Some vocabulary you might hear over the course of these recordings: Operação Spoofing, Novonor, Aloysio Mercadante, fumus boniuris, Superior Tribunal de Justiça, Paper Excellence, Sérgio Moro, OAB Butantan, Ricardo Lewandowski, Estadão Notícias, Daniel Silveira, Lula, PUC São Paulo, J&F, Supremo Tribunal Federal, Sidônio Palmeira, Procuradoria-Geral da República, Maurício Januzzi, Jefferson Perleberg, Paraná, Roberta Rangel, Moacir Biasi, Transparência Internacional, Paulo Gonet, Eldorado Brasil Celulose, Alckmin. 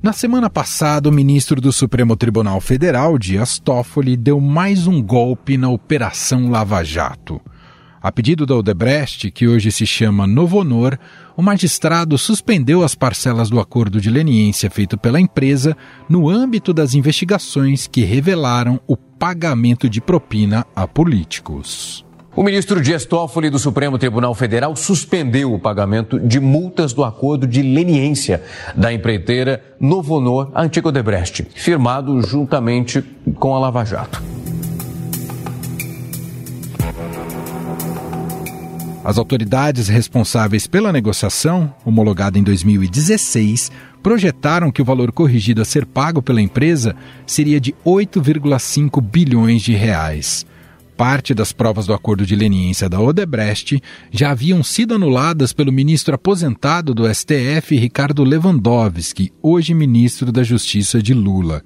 Na semana passada, o ministro do Supremo Tribunal Federal, Dias Toffoli, deu mais um golpe na Operação Lava Jato. A pedido da Odebrecht, que hoje se chama Novonor, o magistrado suspendeu as parcelas do acordo de leniência feito pela empresa no âmbito das investigações que revelaram o pagamento de propina a políticos. O ministro Dias Toffoli do Supremo Tribunal Federal suspendeu o pagamento de multas do acordo de leniência da empreiteira Novonor Antigo Odebrecht, firmado juntamente com a Lava Jato. As autoridades responsáveis pela negociação, homologada em 2016, projetaram que o valor corrigido a ser pago pela empresa seria de 8,5 bilhões de reais. Parte das provas do acordo de leniência da Odebrecht já haviam sido anuladas pelo ministro aposentado do STF, Ricardo Lewandowski, hoje ministro da Justiça de Lula.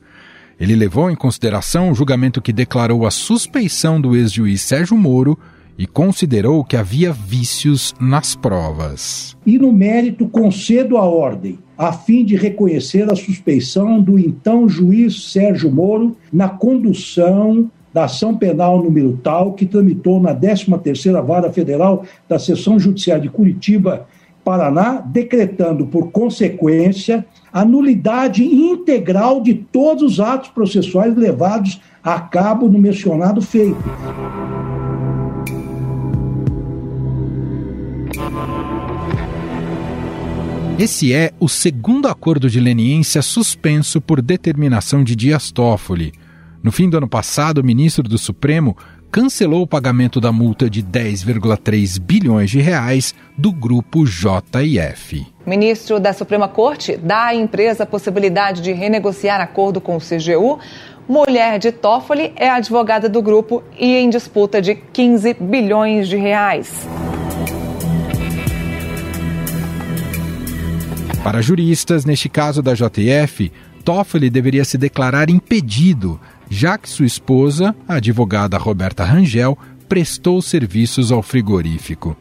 Ele levou em consideração o julgamento que declarou a suspeição do ex-juiz Sérgio Moro e considerou que havia vícios nas provas. E no mérito, concedo a ordem, a fim de reconhecer a suspeição do então juiz Sérgio Moro na condução da ação penal número tal, que tramitou na 13ª Vara Federal da Seção Judiciária de Curitiba, Paraná, decretando, por consequência, a nulidade integral de todos os atos processuais levados a cabo no mencionado feito. Esse é o segundo acordo de leniência suspenso por determinação de Dias Toffoli. No fim do ano passado, o ministro do Supremo cancelou o pagamento da multa de 10,3 bilhões de reais do grupo J&F. O ministro da Suprema Corte dá à empresa a possibilidade de renegociar acordo com o CGU. Mulher de Toffoli é advogada do grupo e em disputa de 15 bilhões de reais. Para juristas, neste caso da J&F, Toffoli deveria se declarar impedido, já que sua esposa, a advogada Roberta Rangel, prestou serviços ao frigorífico.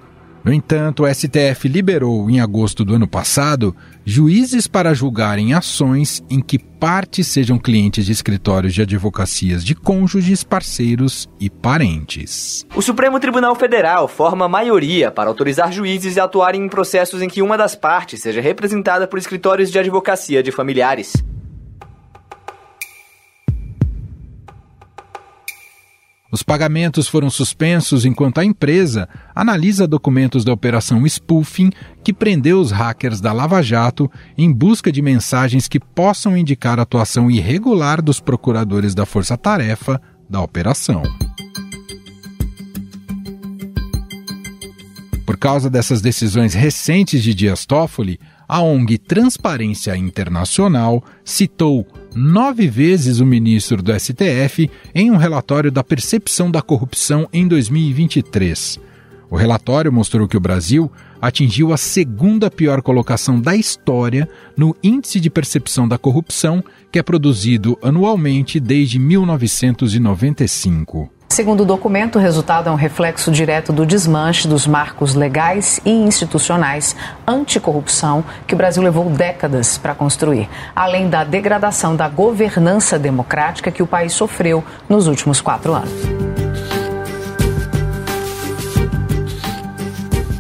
No entanto, o STF liberou, em agosto do ano passado, juízes para julgarem ações em que partes sejam clientes de escritórios de advocacias de cônjuges, parceiros e parentes. O Supremo Tribunal Federal forma maioria para autorizar juízes a atuarem em processos em que uma das partes seja representada por escritórios de advocacia de familiares. Os pagamentos foram suspensos enquanto a empresa analisa documentos da Operação Spoofing, que prendeu os hackers da Lava Jato em busca de mensagens que possam indicar a atuação irregular dos procuradores da força-tarefa da operação. Por causa dessas decisões recentes de Dias Toffoli, a ONG Transparência Internacional citou 9 vezes o ministro do STF em um relatório da percepção da corrupção em 2023. O relatório mostrou que o Brasil atingiu a 2ª pior colocação da história no Índice de Percepção da Corrupção, que é produzido anualmente desde 1995. Segundo o documento, o resultado é um reflexo direto do desmanche dos marcos legais e institucionais anticorrupção que o Brasil levou décadas para construir, além da degradação da governança democrática que o país sofreu nos últimos 4 anos.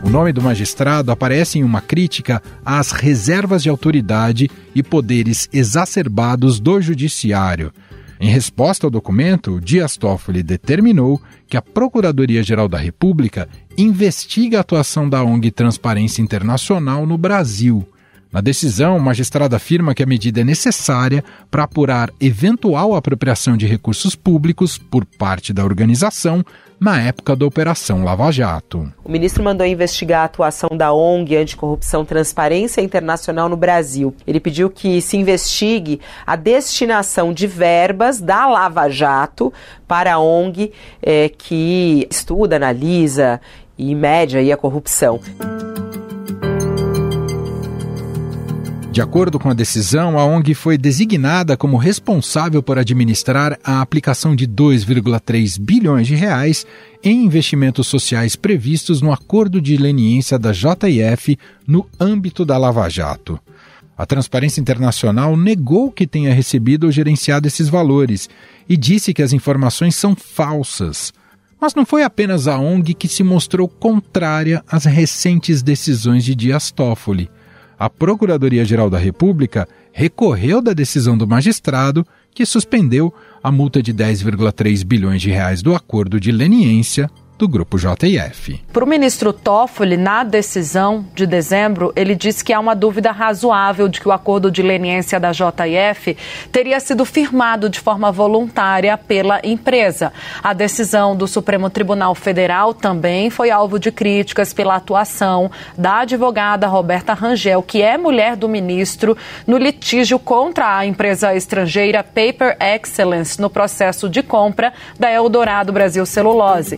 O nome do magistrado aparece em uma crítica às reservas de autoridade e poderes exacerbados do judiciário. Em resposta ao documento, Dias Toffoli determinou que a Procuradoria-Geral da República investigue a atuação da ONG Transparência Internacional no Brasil. Na decisão, o magistrado afirma que a medida é necessária para apurar eventual apropriação de recursos públicos por parte da organização na época da Operação Lava Jato. O ministro mandou investigar a atuação da ONG Anticorrupção Transparência Internacional no Brasil. Ele pediu que se investigue a destinação de verbas da Lava Jato para a ONG que estuda, analisa e mede aí a corrupção. De acordo com a decisão, a ONG foi designada como responsável por administrar a aplicação de 2,3 bilhões de reais em investimentos sociais previstos no acordo de leniência da J&F no âmbito da Lava Jato. A Transparência Internacional negou que tenha recebido ou gerenciado esses valores e disse que as informações são falsas. Mas não foi apenas a ONG que se mostrou contrária às recentes decisões de Dias Toffoli. A Procuradoria-Geral da República recorreu da decisão do magistrado que suspendeu a multa de 10,3 bilhões de reais do acordo de leniência do grupo J&F. Para o ministro Toffoli, na decisão de dezembro, ele disse que há uma dúvida razoável de que o acordo de leniência da J&F teria sido firmado de forma voluntária pela empresa. A decisão do Supremo Tribunal Federal também foi alvo de críticas pela atuação da advogada Roberta Rangel, que é mulher do ministro, no litígio contra a empresa estrangeira Paper Excellence no processo de compra da Eldorado Brasil Celulose.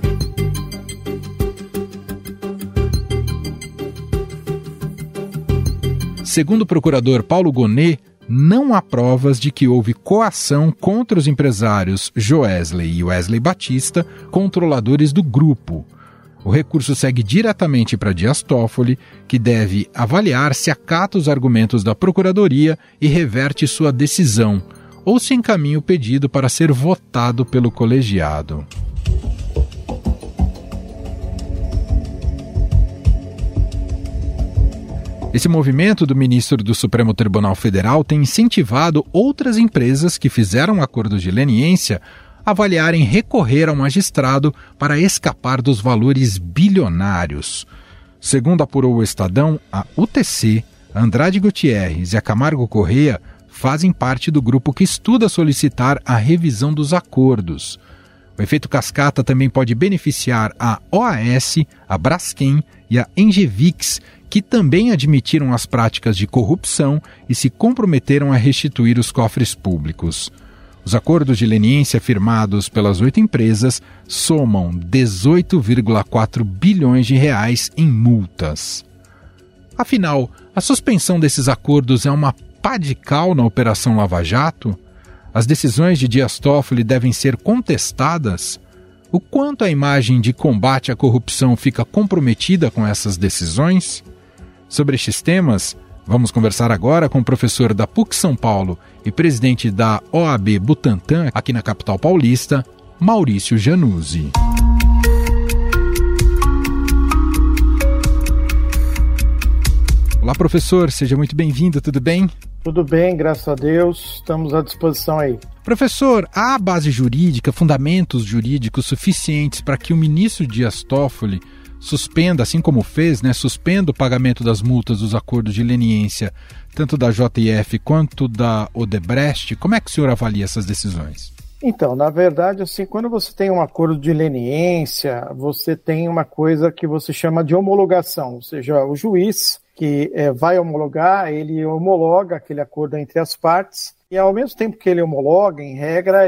Segundo o procurador Paulo Gonet, não há provas de que houve coação contra os empresários Joesley e Wesley Batista, controladores do grupo. O recurso segue diretamente para Dias Toffoli, que deve avaliar se acata os argumentos da Procuradoria e reverte sua decisão, ou se encaminha o pedido para ser votado pelo colegiado. Esse movimento do ministro do Supremo Tribunal Federal tem incentivado outras empresas que fizeram acordos de leniência a avaliarem recorrer ao magistrado para escapar dos valores bilionários. Segundo apurou o Estadão, a UTC, Andrade Gutierrez e a Camargo Corrêa fazem parte do grupo que estuda solicitar a revisão dos acordos. O efeito cascata também pode beneficiar a OAS, a Braskem e a Engevix, que também admitiram as práticas de corrupção e se comprometeram a restituir os cofres públicos. Os acordos de leniência firmados pelas 8 empresas somam 18,4 bilhões de reais em multas. Afinal, a suspensão desses acordos é uma pá de cal na Operação Lava Jato? As decisões de Dias Toffoli devem ser contestadas? O quanto a imagem de combate à corrupção fica comprometida com essas decisões? Sobre estes temas, vamos conversar agora com o professor da PUC São Paulo e presidente da OAB Butantan, aqui na capital paulista, Maurício Januzzi. Olá, professor, seja muito bem-vindo, tudo bem? Tudo bem, graças a Deus, estamos à disposição aí. Professor, há base jurídica, fundamentos jurídicos suficientes para que o ministro Dias Toffoli suspenda, assim como fez, suspenda o pagamento das multas dos acordos de leniência, tanto da J&F quanto da Odebrecht? Como é que o senhor avalia essas decisões? Então, na verdade, quando você tem um acordo de leniência, você tem uma coisa que você chama de homologação, ou seja, o juiz que vai homologar, ele homologa aquele acordo entre as partes, e ao mesmo tempo que ele homologa, em regra,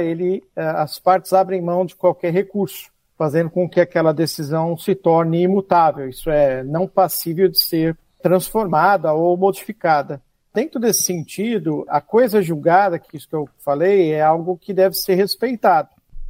as partes abrem mão de qualquer recurso, fazendo com que aquela decisão se torne imutável, isso é, não passível de ser transformada ou modificada. Dentro desse sentido, a coisa julgada, que isso que eu falei, é algo que deve ser respeitado.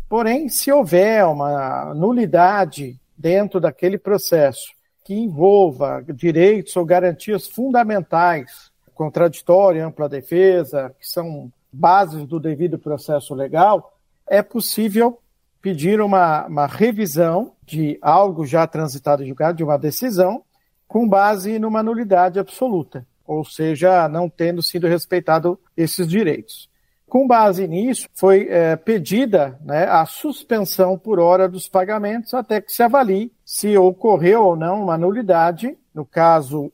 Porém, se houver uma nulidade dentro daquele processo que envolva direitos ou garantias fundamentais, contraditória, ampla defesa, que são bases do devido processo legal, é possível pedir uma revisão de algo já transitado e julgado, de uma decisão, com base numa nulidade absoluta, ou seja, não tendo sido respeitado esses direitos. Com base nisso, foi pedida a suspensão por hora dos pagamentos até que se avalie se ocorreu ou não uma nulidade. No caso,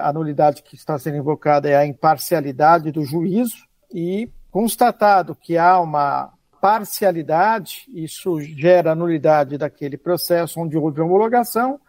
a nulidade que está sendo invocada é a imparcialidade do juízo, e constatado que há uma parcialidade, isso gera a nulidade daquele processo onde houve homologação,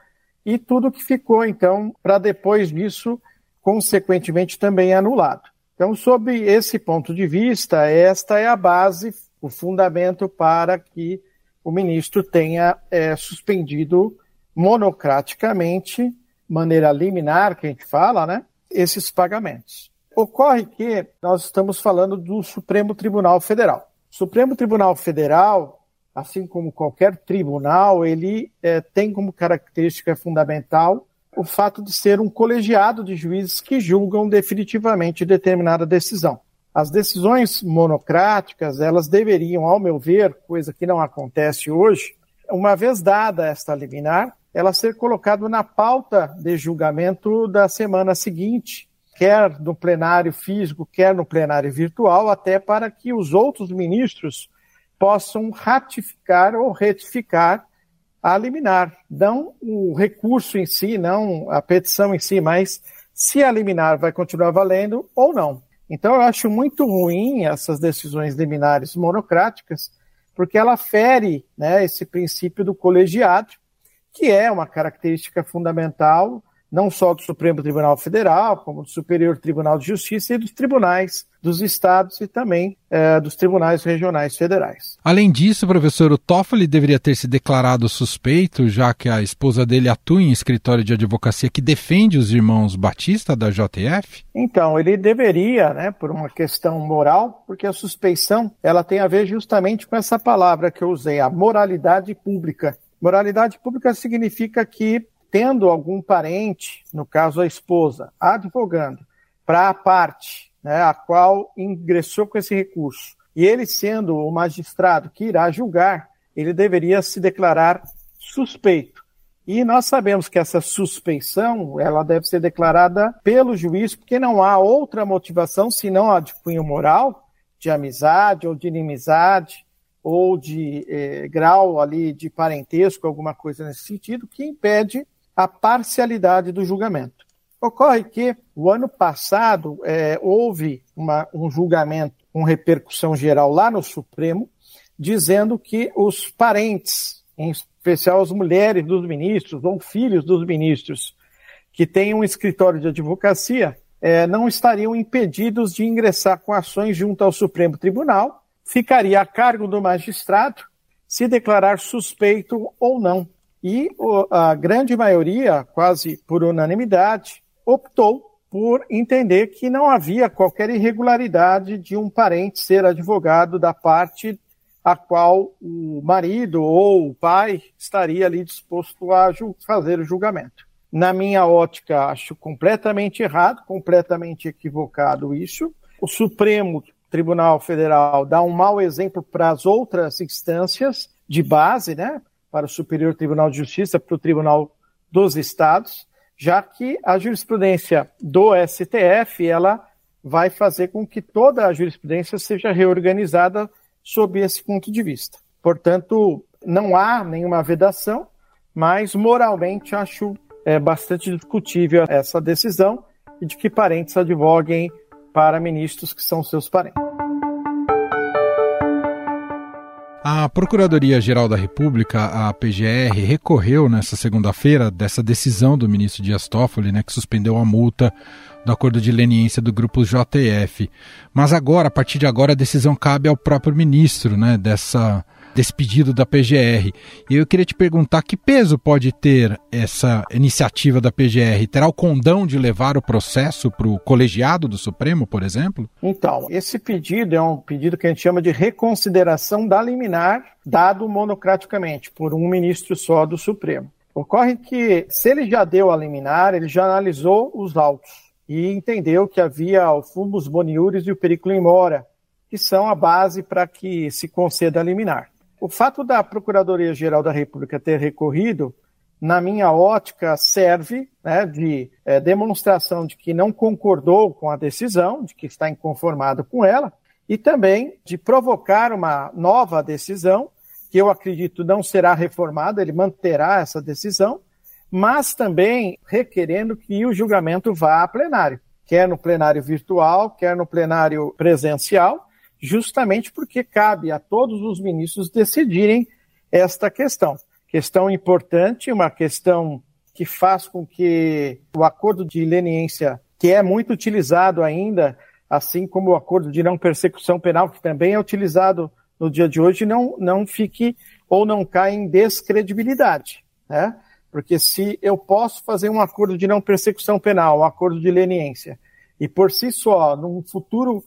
e tudo que ficou, então, para depois disso, consequentemente, também é anulado. Então, sob esse ponto de vista, esta é a base, o fundamento para que o ministro tenha suspendido monocraticamente, maneira liminar, que a gente fala, esses pagamentos. Ocorre que nós estamos falando do Supremo Tribunal Federal. O Supremo Tribunal Federal, assim como qualquer tribunal, ele tem como característica fundamental o fato de ser um colegiado de juízes que julgam definitivamente determinada decisão. As decisões monocráticas, elas deveriam, ao meu ver, coisa que não acontece hoje, uma vez dada esta liminar, ela ser colocada na pauta de julgamento da semana seguinte, quer no plenário físico, quer no plenário virtual, até para que os outros ministros possam ratificar ou retificar a liminar. Não o recurso em si, não a petição em si, mas se a liminar vai continuar valendo ou não. Então, eu acho muito ruim essas decisões liminares monocráticas, porque ela fere, né, esse princípio do colegiado, que é uma característica fundamental não só do Supremo Tribunal Federal, como do Superior Tribunal de Justiça e dos tribunais dos estados e também dos tribunais regionais federais. Além disso, professor, o Toffoli deveria ter se declarado suspeito, já que a esposa dele atua em escritório de advocacia que defende os irmãos Batista da J&F? Então, ele deveria, né, por uma questão moral, porque a suspeição ela tem a ver justamente com essa palavra que eu usei, a moralidade pública. Moralidade pública significa que tendo algum parente, no caso a esposa, advogando para a parte, né, a qual ingressou com esse recurso, e ele sendo o magistrado que irá julgar, ele deveria se declarar suspeito. E nós sabemos que essa suspeição ela deve ser declarada pelo juiz, porque não há outra motivação senão a de cunho moral, de amizade ou de inimizade, ou de grau ali de parentesco, alguma coisa nesse sentido, que impede a parcialidade do julgamento. Ocorre que o ano passado houve um julgamento com repercussão geral lá no Supremo, dizendo que os parentes, em especial as mulheres dos ministros ou filhos dos ministros que têm um escritório de advocacia, não estariam impedidos de ingressar com ações junto ao Supremo Tribunal, ficaria a cargo do magistrado se declarar suspeito ou não. E a grande maioria, quase por unanimidade, optou por entender que não havia qualquer irregularidade de um parente ser advogado da parte a qual o marido ou o pai estaria ali disposto a fazer o julgamento. Na minha ótica, acho completamente errado, completamente equivocado isso. O Supremo Tribunal Federal dá um mau exemplo para as outras instâncias de base, né? Para o Superior Tribunal de Justiça, para o Tribunal dos Estados, já que a jurisprudência do STF ela vai fazer com que toda a jurisprudência seja reorganizada sob esse ponto de vista. Portanto, não há nenhuma vedação, mas moralmente acho bastante discutível essa decisão de que parentes advoguem para ministros que são seus parentes. A Procuradoria-Geral da República, a PGR, recorreu nessa segunda-feira dessa decisão do ministro Dias Toffoli, né, que suspendeu a multa do acordo de leniência do grupo J&F. Mas agora, a partir de agora, a decisão cabe ao próprio ministro, né, desse pedido da PGR. E eu queria te perguntar que peso pode ter essa iniciativa da PGR? Terá o condão de levar o processo para o colegiado do Supremo, por exemplo? Então, esse pedido é um pedido que a gente chama de reconsideração da liminar, dado monocraticamente por um ministro só do Supremo. Ocorre que, se ele já deu a liminar, ele já analisou os autos e entendeu que havia o fumus boniuris e o periculum in mora, que são a base para que se conceda a liminar. O fato da Procuradoria-Geral da República ter recorrido, na minha ótica, serve, né, de demonstração de que não concordou com a decisão, de que está inconformado com ela, e também de provocar uma nova decisão, que eu acredito não será reformada, ele manterá essa decisão, mas também requerendo que o julgamento vá a plenário, quer no plenário virtual, quer no plenário presencial, justamente porque cabe a todos os ministros decidirem esta questão. Questão importante, uma questão que faz com que o acordo de leniência, que é muito utilizado ainda, assim como o acordo de não persecução penal, que também é utilizado no dia de hoje, não fique ou não caia em descredibilidade, né? Porque se eu posso fazer um acordo de não persecução penal, um acordo de leniência, e por si só, num futuro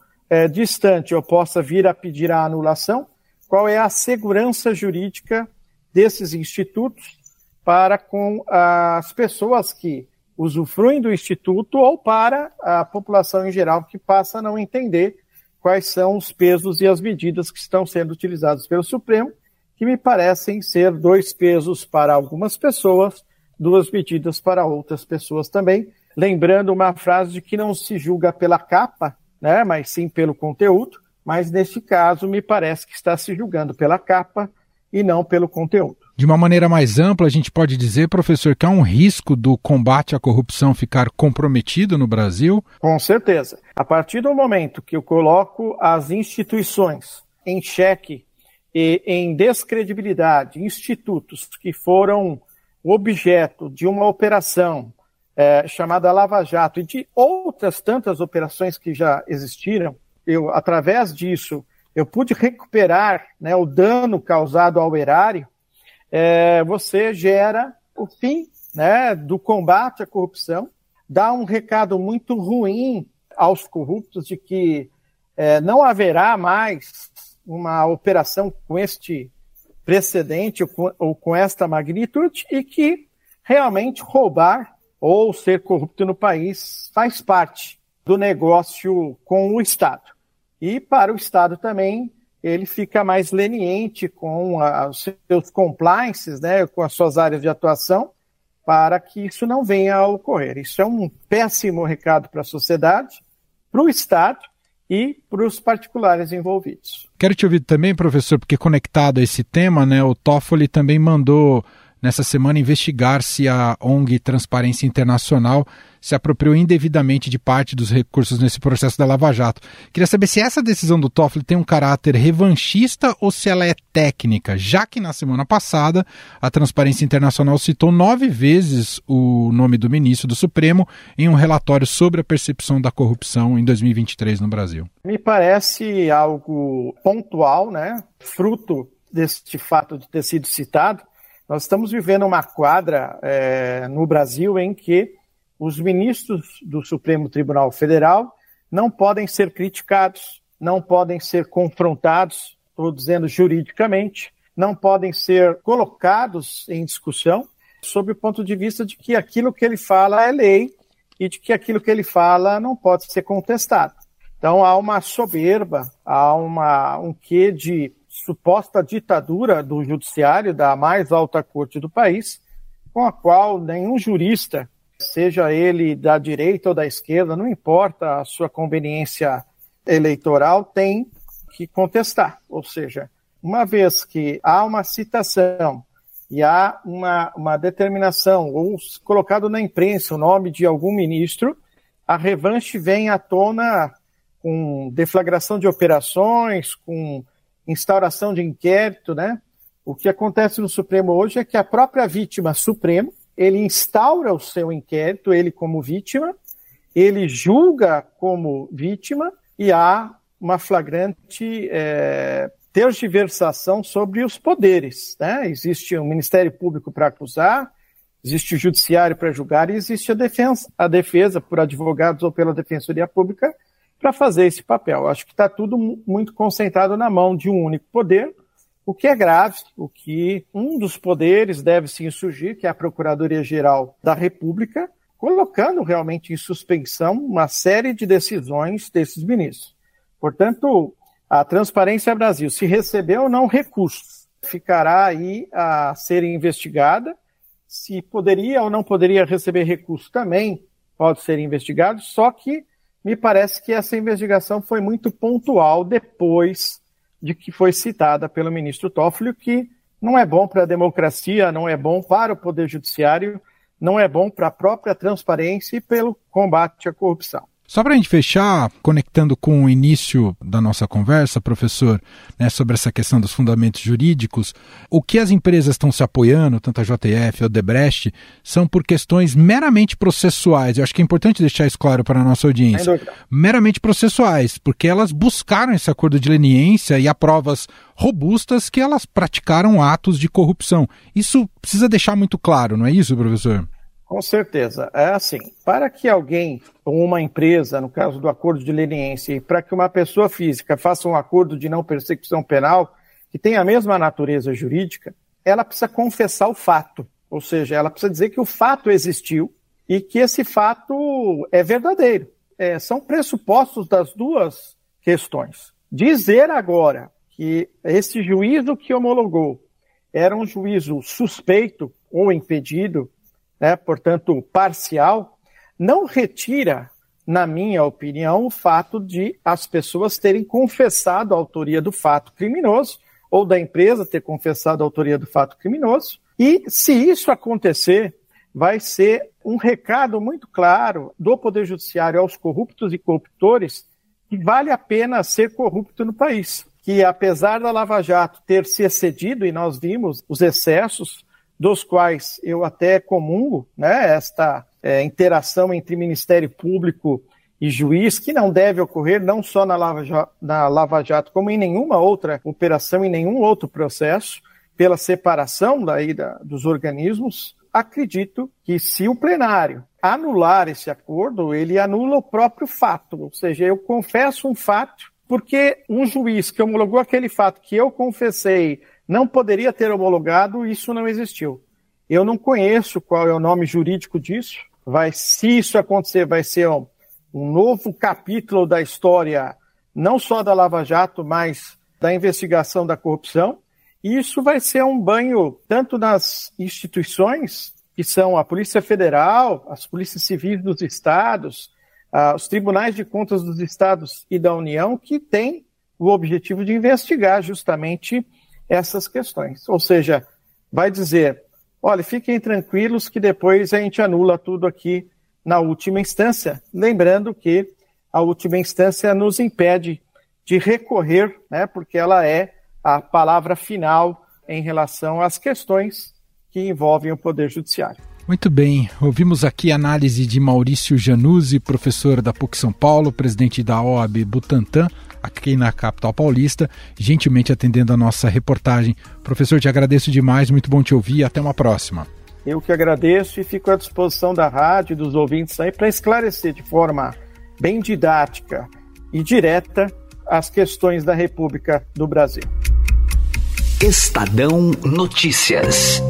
distante eu possa vir a pedir a anulação, qual é a segurança jurídica desses institutos para com as pessoas que usufruem do Instituto ou para a população em geral que passa a não entender quais são os pesos e as medidas que estão sendo utilizados pelo Supremo, que me parecem ser 2 pesos para algumas pessoas, 2 medidas para outras pessoas também. Lembrando uma frase de que não se julga pela capa, né, mas sim pelo conteúdo, mas nesse caso me parece que está se julgando pela capa e não pelo conteúdo. De uma maneira mais ampla, a gente pode dizer, professor, que há um risco do combate à corrupção ficar comprometido no Brasil? Com certeza. A partir do momento que eu coloco as instituições em xeque e em descredibilidade, institutos que foram objeto de uma operação chamada Lava Jato e de outras tantas operações que já existiram, através disso, eu pude recuperar, né, o dano causado ao erário. Você gera o fim, né, do combate à corrupção, dá um recado muito ruim aos corruptos de que não haverá mais uma operação com este precedente ou com esta magnitude e que realmente roubar ou ser corrupto no país faz parte do negócio com o Estado. E para o Estado também, ele fica mais leniente com os seus compliances, né, com as suas áreas de atuação, para que isso não venha a ocorrer. Isso é um péssimo recado para a sociedade, para o Estado e para os particulares envolvidos. Quero te ouvir também, professor, porque conectado a esse tema, né, o Toffoli também mandou, nessa semana, investigar se a ONG Transparência Internacional se apropriou indevidamente de parte dos recursos nesse processo da Lava Jato. Queria saber se essa decisão do Toffoli tem um caráter revanchista ou se ela é técnica, já que na semana passada a Transparência Internacional citou 9 vezes o nome do ministro do Supremo em um relatório sobre a percepção da corrupção em 2023 no Brasil. Me parece algo pontual, né? Fruto deste fato de ter sido citado. Nós estamos vivendo uma quadra no Brasil em que os ministros do Supremo Tribunal Federal não podem ser criticados, não podem ser confrontados, estou dizendo juridicamente, não podem ser colocados em discussão sob o ponto de vista de que aquilo que ele fala é lei e de que aquilo que ele fala não pode ser contestado. Então há uma soberba, há um quê de suposta ditadura do judiciário da mais alta corte do país, com a qual nenhum jurista, seja ele da direita ou da esquerda, não importa a sua conveniência eleitoral, tem que contestar. Ou seja, uma vez que há uma citação e há uma determinação, ou colocado na imprensa o nome de algum ministro, a revanche vem à tona com deflagração de operações, com instauração de inquérito, né? O que acontece no Supremo hoje é que a própria vítima Supremo, ele instaura o seu inquérito, ele como vítima, ele julga como vítima e há uma flagrante tergiversação sobre os poderes, né? Existe o Ministério Público para acusar, existe o Judiciário para julgar e existe a defesa por advogados ou pela Defensoria Pública para fazer esse papel. Acho que está tudo muito concentrado na mão de um único poder, o que é grave, o que um dos poderes deve se insurgir, que é a Procuradoria-Geral da República, colocando realmente em suspensão uma série de decisões desses ministros. Portanto, a Transparência Brasil, se receber ou não recursos, ficará aí a ser investigada, se poderia ou não poderia receber recursos também pode ser investigado, só que me parece que essa investigação foi muito pontual depois de que foi citada pelo ministro Toffoli, que não é bom para a democracia, não é bom para o Poder Judiciário, não é bom para a própria transparência e pelo combate à corrupção. Só para a gente fechar, conectando com o início da nossa conversa, professor, né, sobre essa questão dos fundamentos jurídicos, o que as empresas estão se apoiando, tanto a J&F, a Odebrecht, são por questões meramente processuais. Eu acho que é importante deixar isso claro para a nossa audiência. Meramente processuais, porque elas buscaram esse acordo de leniência e há provas robustas que elas praticaram atos de corrupção. Isso precisa deixar muito claro, não é isso, professor? Com certeza. É assim, para que alguém ou uma empresa, no caso do acordo de leniência, e para que uma pessoa física faça um acordo de não persecução penal, que tem a mesma natureza jurídica, ela precisa confessar o fato. Ou seja, ela precisa dizer que o fato existiu e que esse fato é verdadeiro. São pressupostos das duas questões. Dizer agora que esse juízo que homologou era um juízo suspeito ou impedido, né, portanto parcial, não retira, na minha opinião, o fato de as pessoas terem confessado a autoria do fato criminoso, ou da empresa ter confessado a autoria do fato criminoso, e se isso acontecer, vai ser um recado muito claro do Poder Judiciário aos corruptos e corruptores que vale a pena ser corrupto no país. Que apesar da Lava Jato ter se excedido, e nós vimos os excessos, dos quais eu até comungo, né, esta interação entre Ministério Público e juiz, que não deve ocorrer não só na Lava Jato, como em nenhuma outra operação, em nenhum outro processo, pela separação daí dos organismos, acredito que se o plenário anular esse acordo, ele anula o próprio fato, ou seja, eu confesso um fato, porque um juiz que homologou aquele fato que eu confessei não poderia ter homologado, isso não existiu. Eu não conheço qual é o nome jurídico disso. Se isso acontecer, vai ser um novo capítulo da história, não só da Lava Jato, mas da investigação da corrupção. E isso vai ser um banho tanto nas instituições, que são a Polícia Federal, as Polícias Civis dos Estados, os tribunais de contas dos estados e da União, que têm o objetivo de investigar justamente essas questões. Ou seja, vai dizer, olha, fiquem tranquilos que depois a gente anula tudo aqui na última instância. Lembrando que a última instância nos impede de recorrer, né, porque ela é a palavra final em relação às questões que envolvem o Poder Judiciário. Muito bem, ouvimos aqui a análise de Maurício Januzzi, professor da PUC São Paulo, presidente da OAB Butantan, aqui na capital paulista, gentilmente atendendo a nossa reportagem. Professor, te agradeço demais, muito bom te ouvir, até uma próxima. Eu que agradeço e fico à disposição da rádio e dos ouvintes aí para esclarecer de forma bem didática e direta as questões da República do Brasil. Estadão Notícias.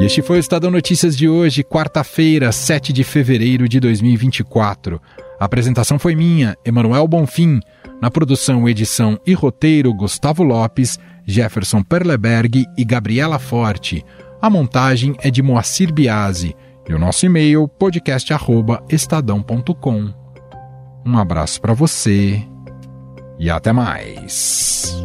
E este foi o Estadão Notícias de hoje, quarta-feira, 7 de fevereiro de 2024. A apresentação foi minha, Emanuel Bonfim. Na produção, edição e roteiro, Gustavo Lopes, Jefferson Perleberg e Gabriela Forte. A montagem é de Moacir Biasi. E o nosso e-mail, podcast@estadão.com. Um abraço para você e até mais.